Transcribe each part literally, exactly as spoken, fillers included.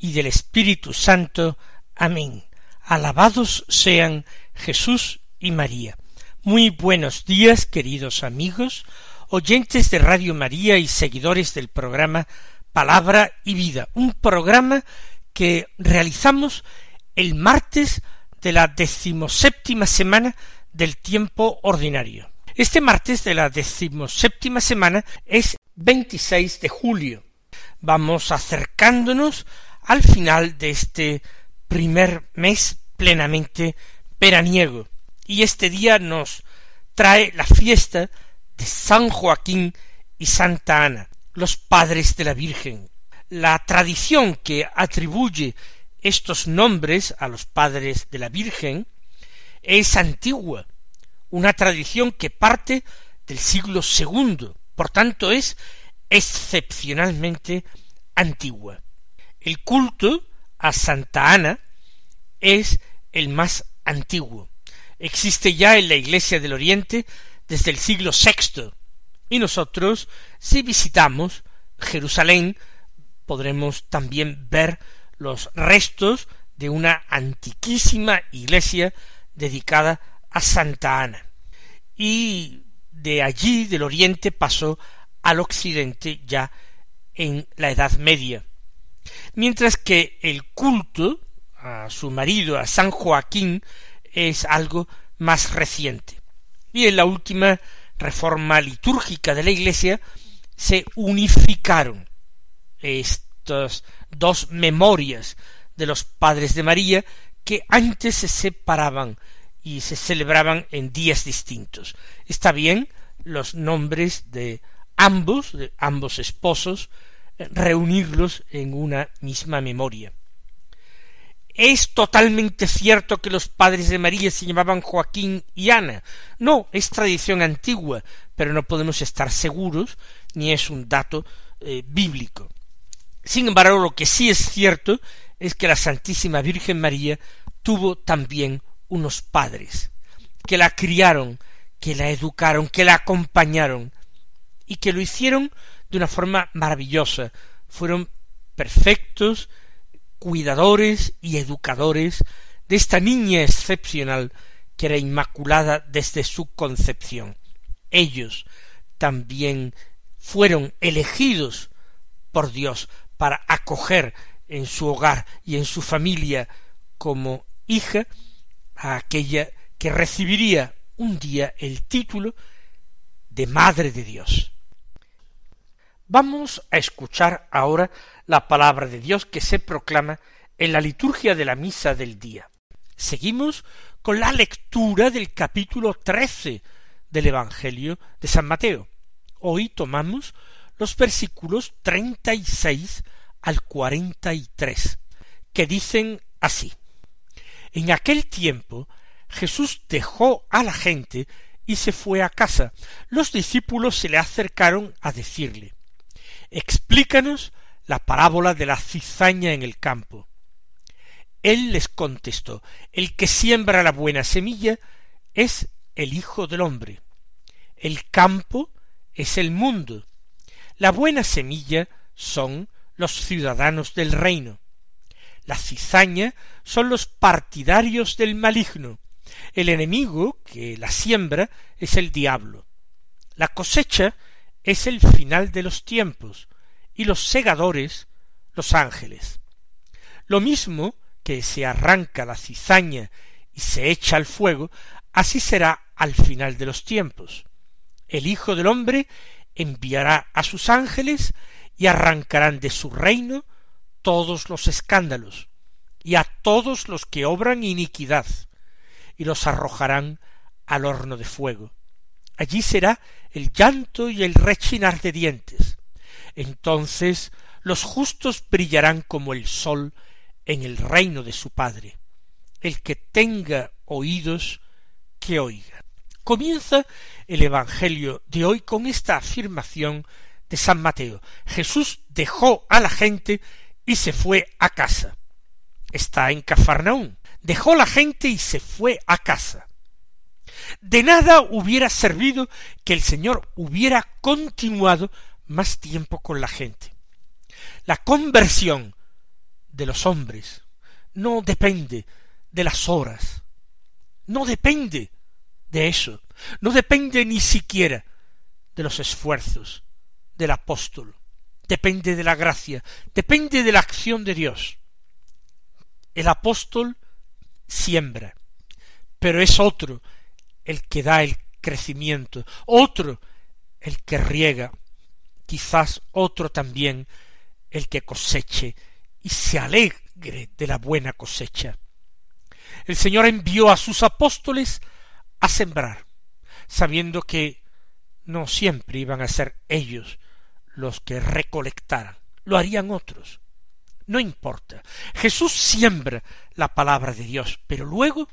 y del Espíritu Santo. Amén. Alabados sean Jesús y María. Muy buenos días, queridos amigos, oyentes de Radio María y seguidores del programa Palabra y Vida, un programa que realizamos el martes de la decimoséptima semana del Tiempo Ordinario. Este martes de la decimoséptima semana es veintiséis de julio. Vamos acercándonos al final de este primer mes plenamente veraniego, y este día nos trae la fiesta de San Joaquín y Santa Ana, los padres de la Virgen. La tradición que atribuye estos nombres a los padres de la Virgen es antigua, una tradición que parte del siglo segundo, por tanto es excepcionalmente antigua. El culto a Santa Ana es el más antiguo. Existe ya en la Iglesia del Oriente desde el siglo sexto, y nosotros, si visitamos Jerusalén, podremos también ver los restos de una antiquísima iglesia dedicada a Santa Ana. Y de allí, del oriente, pasó al occidente ya en la Edad Media. Mientras que el culto a su marido, a San Joaquín, es algo más reciente. Y en la última reforma litúrgica de la Iglesia se unificaron estas dos memorias de los padres de María, que antes se separaban y se celebraban en días distintos. Está bien, los nombres de ambos, de ambos esposos, reunirlos en una misma memoria. ¿Es totalmente cierto que los padres de María se llamaban Joaquín y Ana? No, es tradición antigua, pero no podemos estar seguros, ni es un dato eh, bíblico. Sin embargo, lo que sí es cierto es que la Santísima Virgen María tuvo también unos padres, que la criaron, que la educaron, que la acompañaron, y que lo hicieron de una forma maravillosa. Fueron perfectos cuidadores y educadores de esta niña excepcional que era inmaculada desde su concepción. Ellos también fueron elegidos por Dios para acoger en su hogar y en su familia como hija a aquella que recibiría un día el título de Madre de Dios. Vamos a escuchar ahora la palabra de Dios que se proclama en la liturgia de la misa del día. Seguimos con la lectura del capítulo trece del Evangelio de San Mateo. Hoy tomamos los versículos treinta y seis al cuarenta y tres, que dicen así. En aquel tiempo Jesús dejó a la gente y se fue a casa. Los discípulos se le acercaron a decirle: «Explícanos la parábola de la cizaña en el campo». Él les contestó: «El que siembra la buena semilla es el Hijo del Hombre. El campo es el mundo. La buena semilla son los ciudadanos del reino. La cizaña son los partidarios del maligno. El enemigo que la siembra es el diablo. La cosecha es el final de los tiempos, y los segadores, los ángeles. Lo mismo que se arranca la cizaña y se echa al fuego, así será al final de los tiempos. El Hijo del Hombre enviará a sus ángeles y arrancarán de su reino todos los escándalos, y a todos los que obran iniquidad, y los arrojarán al horno de fuego. Allí será el llanto y el rechinar de dientes. Entonces los justos brillarán como el sol en el reino de su Padre. El que tenga oídos, que oiga. Comienza el Evangelio de hoy con esta afirmación de San Mateo. Jesús dejó a la gente y se fue a casa. Está en Cafarnaún. Dejó la gente y se fue a casa. De nada hubiera servido que el Señor hubiera continuado más tiempo con la gente. La conversión de los hombres no depende de las horas, no depende de eso, no depende ni siquiera de los esfuerzos del apóstol, depende de la gracia, depende de la acción de Dios. El apóstol siembra, pero es otro el que da el crecimiento, otro el que riega, quizás otro también el que coseche y se alegre de la buena cosecha. El Señor envió a sus apóstoles a sembrar, sabiendo que no siempre iban a ser ellos los que recolectaran, lo harían otros. No importa. Jesús siembra la palabra de Dios, pero luego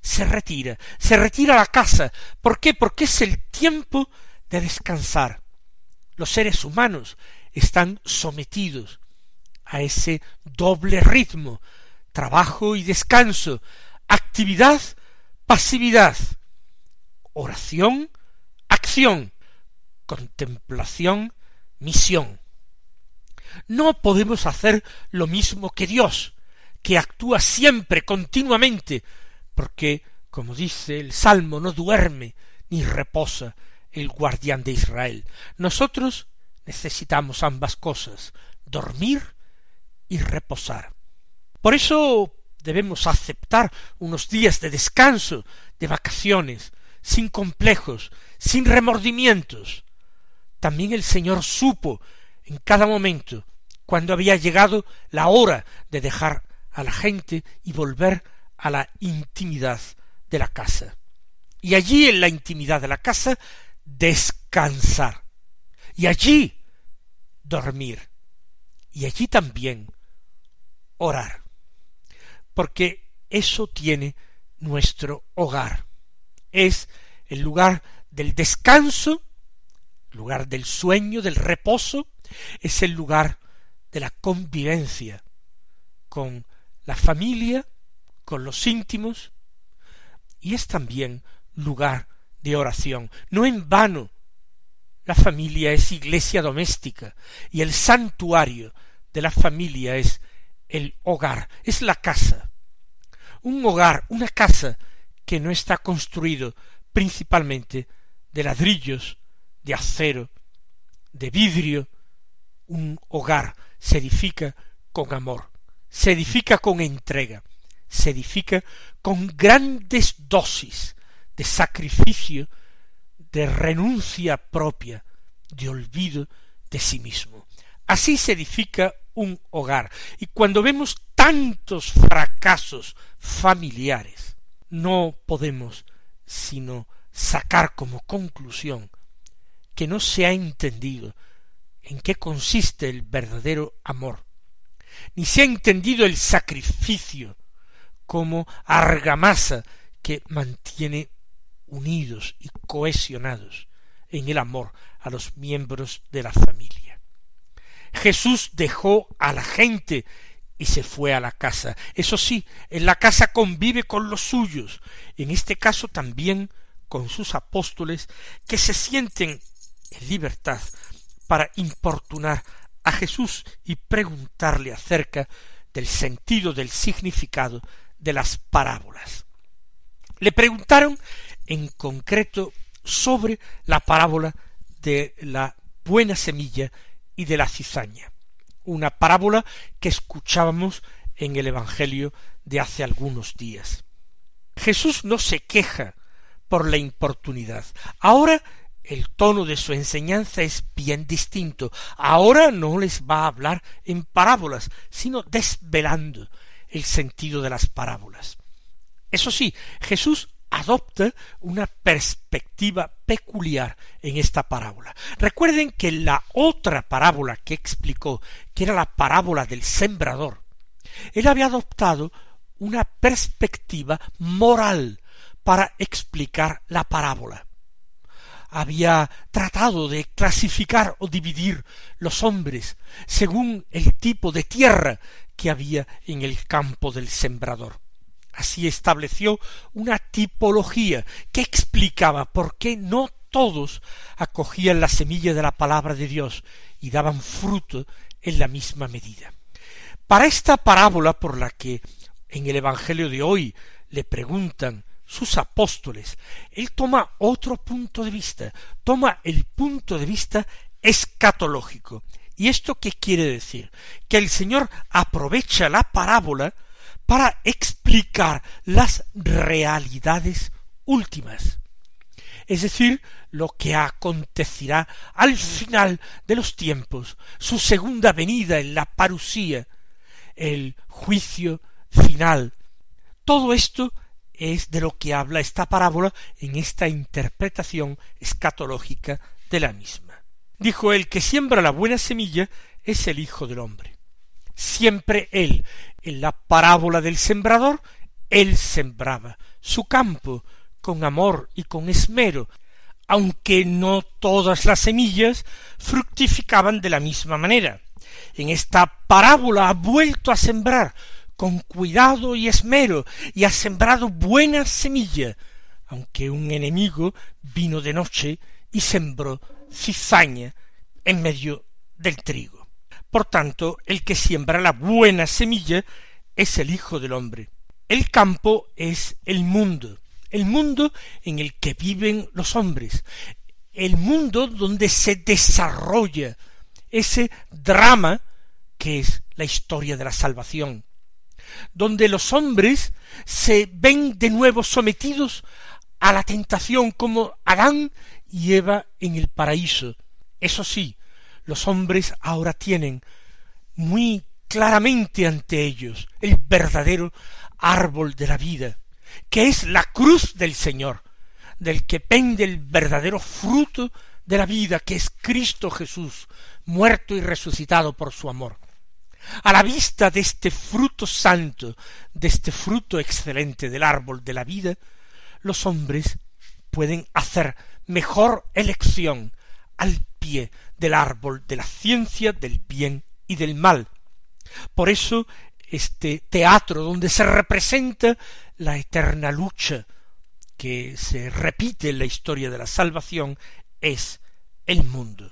se retira, se retira a la casa. ¿Por qué? Porque es el tiempo de descansar. Los seres humanos están sometidos a ese doble ritmo, trabajo y descanso, actividad, pasividad, oración, acción, contemplación, misión. No podemos hacer lo mismo que Dios, que actúa siempre, continuamente, porque, como dice el Salmo, no duerme ni reposa el guardián de Israel. Nosotros necesitamos ambas cosas, dormir y reposar. Por eso debemos aceptar unos días de descanso, de vacaciones, sin complejos, sin remordimientos. También el Señor supo en cada momento cuando había llegado la hora de dejar a la gente y volver a la intimidad de la casa. Y allí en la intimidad de la casa descansar. Y allí dormir. Y allí también orar. Porque eso tiene nuestro hogar. Es el lugar del descanso, lugar del sueño, del reposo, es el lugar de la convivencia con la familia, con los íntimos, y es también lugar de oración. No en vano, la familia es iglesia doméstica, y el santuario de la familia es el hogar, es la casa. Un hogar, una casa que no está construido principalmente de ladrillos, de acero, de vidrio. Un hogar se edifica con amor, se edifica con entrega, se edifica con grandes dosis de sacrificio, de renuncia propia, de olvido de sí mismo. Así se edifica un hogar. Y cuando vemos tantos fracasos familiares, no podemos sino sacar como conclusión que no se ha entendido en qué consiste el verdadero amor, ni se ha entendido el sacrificio como argamasa que mantiene unidos y cohesionados en el amor a los miembros de la familia. Jesús dejó a la gente y se fue a la casa. Eso sí, en la casa convive con los suyos, en este caso también con sus apóstoles, que se sienten en libertad para importunar a Jesús y preguntarle acerca del sentido, del significado de las parábolas. Le preguntaron en concreto sobre la parábola de la buena semilla y de la cizaña, una parábola que escuchábamos en el Evangelio de hace algunos días. Jesús no se queja por la importunidad. Ahora el tono de su enseñanza es bien distinto. Ahora no les va a hablar en parábolas, sino desvelando el sentido de las parábolas. Eso sí, Jesús adopta una perspectiva peculiar en esta parábola. Recuerden que la otra parábola que explicó, que era la parábola del sembrador, Él había adoptado una perspectiva moral para explicar la parábola. Había tratado de clasificar o dividir los hombres según el tipo de tierra que había en el campo del sembrador. Así estableció una tipología que explicaba por qué no todos acogían la semilla de la palabra de Dios y daban fruto en la misma medida. Para esta parábola, por la que en el Evangelio de hoy le preguntan sus apóstoles, él toma otro punto de vista, toma el punto de vista escatológico. ¿Y esto qué quiere decir? Que el Señor aprovecha la parábola para explicar las realidades últimas, es decir, lo que acontecerá al final de los tiempos, su segunda venida en la parusía, el juicio final. Todo esto es de lo que habla esta parábola en esta interpretación escatológica de la misma. Dijo: el que siembra la buena semilla es el Hijo del Hombre. Siempre él, en la parábola del sembrador, él sembraba su campo con amor y con esmero, aunque no todas las semillas fructificaban de la misma manera. En esta parábola ha vuelto a sembrar con cuidado y esmero, y ha sembrado buena semilla, aunque un enemigo vino de noche y sembró cizaña en medio del trigo. Por tanto, el que siembra la buena semilla es el Hijo del Hombre. El campo es el mundo, el mundo en el que viven los hombres, el mundo donde se desarrolla ese drama que es la historia de la salvación, donde los hombres se ven de nuevo sometidos a la tentación como Adán y Eva en el paraíso. Eso sí, los hombres ahora tienen muy claramente ante ellos el verdadero árbol de la vida, que es la cruz del Señor, del que pende el verdadero fruto de la vida, que es Cristo Jesús, muerto y resucitado por su amor. A la vista de este fruto santo, de este fruto excelente del árbol de la vida, los hombres pueden hacer mejor elección al pie del árbol de la ciencia del bien y del mal. Por eso este teatro donde se representa la eterna lucha que se repite en la historia de la salvación es el mundo.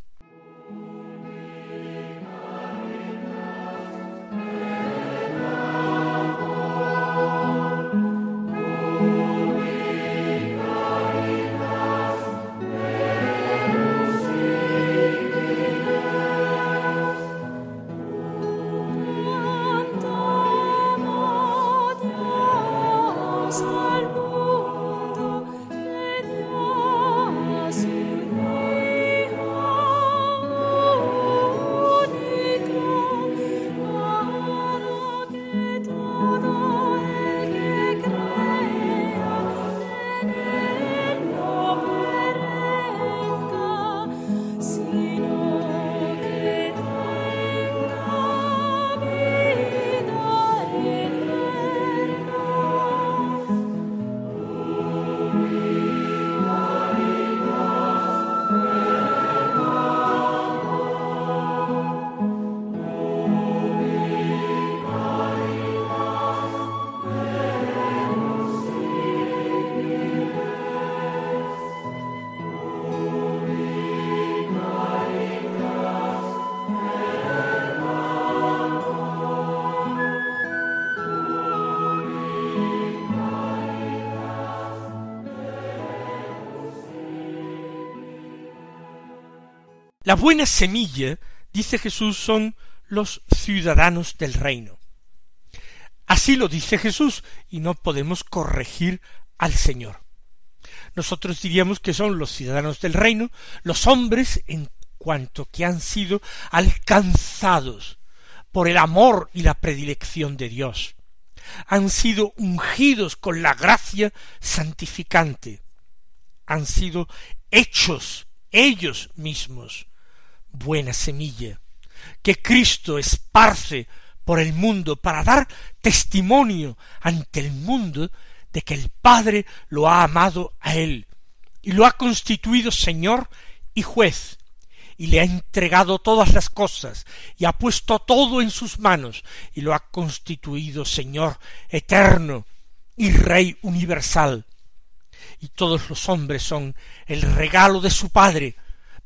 La buena semilla, dice Jesús, son los ciudadanos del reino. Así lo dice Jesús, y no podemos corregir al Señor. Nosotros diríamos que son los ciudadanos del reino, los hombres en cuanto que han sido alcanzados por el amor y la predilección de Dios. Han sido ungidos con la gracia santificante. Han sido hechos ellos mismos buena semilla, que Cristo esparce por el mundo, para dar testimonio ante el mundo de que el Padre lo ha amado a él, y lo ha constituido Señor y Juez, y le ha entregado todas las cosas, y ha puesto todo en sus manos, y lo ha constituido Señor eterno y Rey universal. Y todos los hombres son el regalo de su Padre,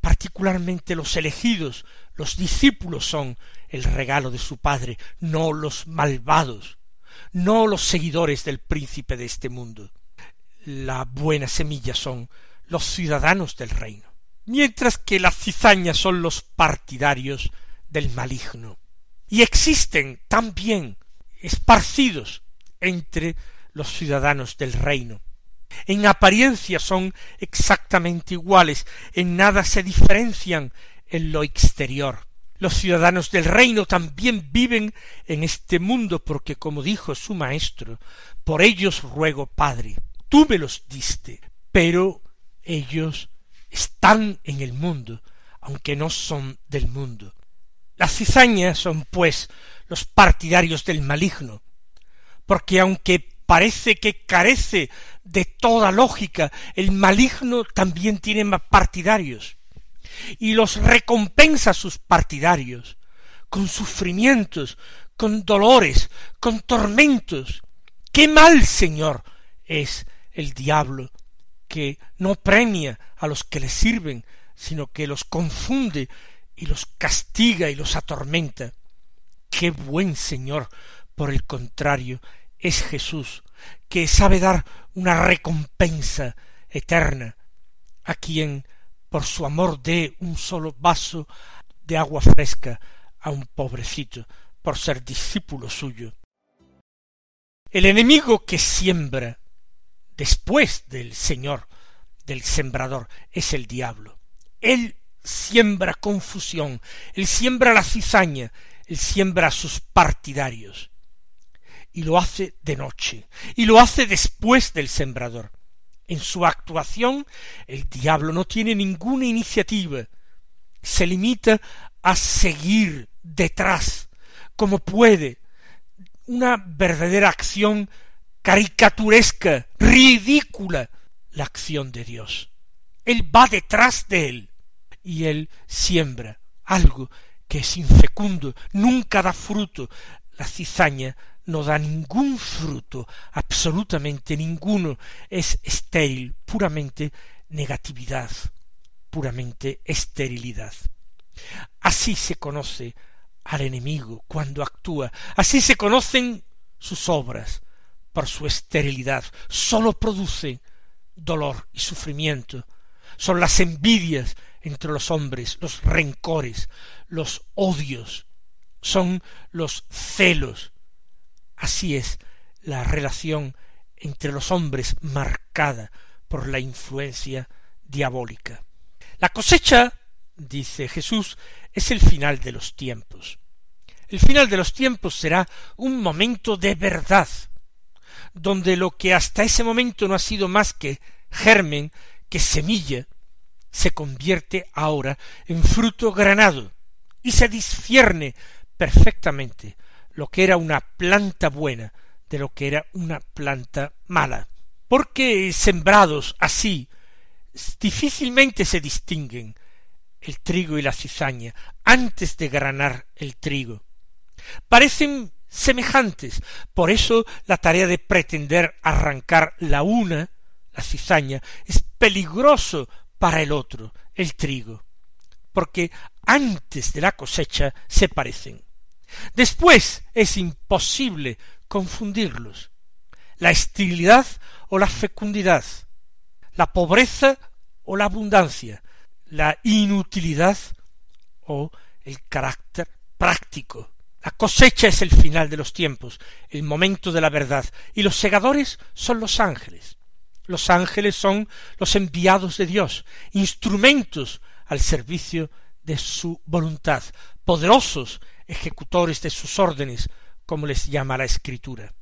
particularmente los elegidos, los discípulos son el regalo de su Padre, no los malvados, no los seguidores del príncipe de este mundo. La buena semilla son los ciudadanos del reino, mientras que las cizañas son los partidarios del maligno. Y existen también esparcidos entre los ciudadanos del reino. En apariencia son exactamente iguales, en nada se diferencian en lo exterior. Los ciudadanos del reino también viven en este mundo, porque como dijo su maestro, por ellos ruego, Padre, tú me los diste, pero ellos están en el mundo, aunque no son del mundo. Las cizañas son, pues, los partidarios del maligno, porque aunque parece que carece de toda lógica, el maligno también tiene más partidarios, y los recompensa a sus partidarios con sufrimientos, con dolores, con tormentos. ¡Qué mal, Señor, es el diablo, que no premia a los que le sirven, sino que los confunde y los castiga y los atormenta! ¡Qué buen Señor, por el contrario, es Jesús, que sabe dar una recompensa eterna a quien por su amor dé un solo vaso de agua fresca a un pobrecito, por ser discípulo suyo! El enemigo que siembra después del Señor, del sembrador, es el diablo. Él siembra confusión, él siembra la cizaña, él siembra a sus partidarios. Y lo hace de noche, y lo hace después del sembrador. En su actuación, el diablo no tiene ninguna iniciativa, se limita a seguir detrás, como puede, una verdadera acción caricaturesca, ridícula, la acción de Dios. Él va detrás de él, y él siembra algo que es infecundo, nunca da fruto. La cizaña no da ningún fruto, absolutamente ninguno, es estéril, puramente negatividad, puramente esterilidad. Así se conoce al enemigo cuando actúa, así se conocen sus obras, por su esterilidad. Sólo produce dolor y sufrimiento. Son las envidias entre los hombres, los rencores, los odios, son los celos. Así es la relación entre los hombres marcada por la influencia diabólica. La cosecha, dice Jesús, es el final de los tiempos. El final de los tiempos será un momento de verdad, donde lo que hasta ese momento no ha sido más que germen, que semilla, se convierte ahora en fruto granado, y se discierne perfectamente lo que era una planta buena de lo que era una planta mala. Porque sembrados así, difícilmente se distinguen el trigo y la cizaña antes de granar el trigo. Parecen semejantes, por eso la tarea de pretender arrancar la una, la cizaña, es peligroso para el otro, el trigo, porque antes de la cosecha se parecen. Después es imposible confundirlos. La esterilidad o la fecundidad, la pobreza o la abundancia, la inutilidad o el carácter práctico. La cosecha es el final de los tiempos, el momento de la verdad, y los segadores son los ángeles. Los ángeles son los enviados de Dios, instrumentos al servicio de su voluntad, poderosos ejecutores de sus órdenes, como les llama la Escritura.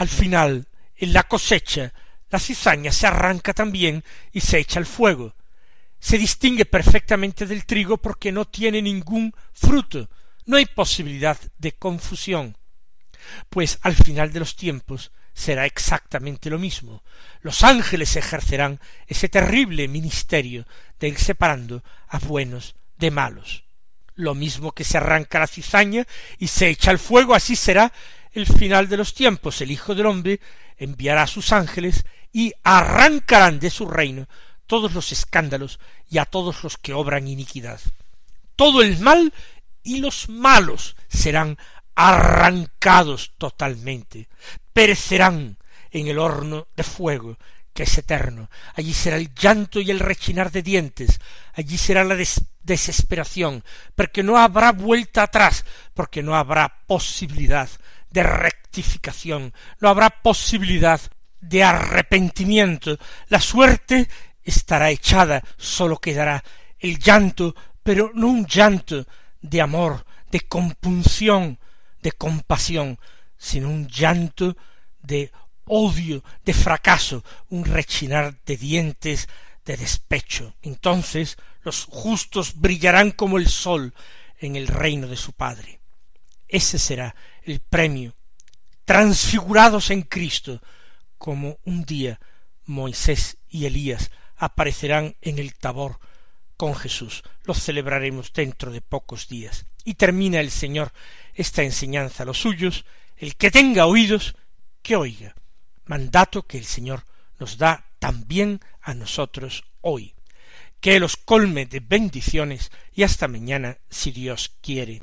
Al final, en la cosecha, la cizaña se arranca también y se echa al fuego. Se distingue perfectamente del trigo porque no tiene ningún fruto, no hay posibilidad de confusión. Pues al final de los tiempos será exactamente lo mismo. Los ángeles ejercerán ese terrible ministerio de ir separando a buenos de malos. Lo mismo que se arranca la cizaña y se echa al fuego, así será el final de los tiempos. El Hijo del Hombre enviará a sus ángeles y arrancarán de su reino todos los escándalos y a todos los que obran iniquidad. Todo el mal y los malos serán arrancados totalmente, perecerán en el horno de fuego que es eterno. Allí será el llanto y el rechinar de dientes, allí será la des- desesperación, porque no habrá vuelta atrás, porque no habrá posibilidad de rectificación, no habrá posibilidad de arrepentimiento. La suerte estará echada, sólo quedará el llanto, pero no un llanto de amor, de compunción, de compasión, sino un llanto de odio, de fracaso, un rechinar de dientes, de despecho. Entonces los justos brillarán como el sol en el reino de su Padre. Ese será el premio, transfigurados en Cristo, como un día Moisés y Elías aparecerán en el Tabor con Jesús. Los celebraremos dentro de pocos días. Y termina el Señor esta enseñanza a los suyos: el que tenga oídos, que oiga. Mandato que el Señor nos da también a nosotros hoy. Que los colme de bendiciones y hasta mañana, si Dios quiere.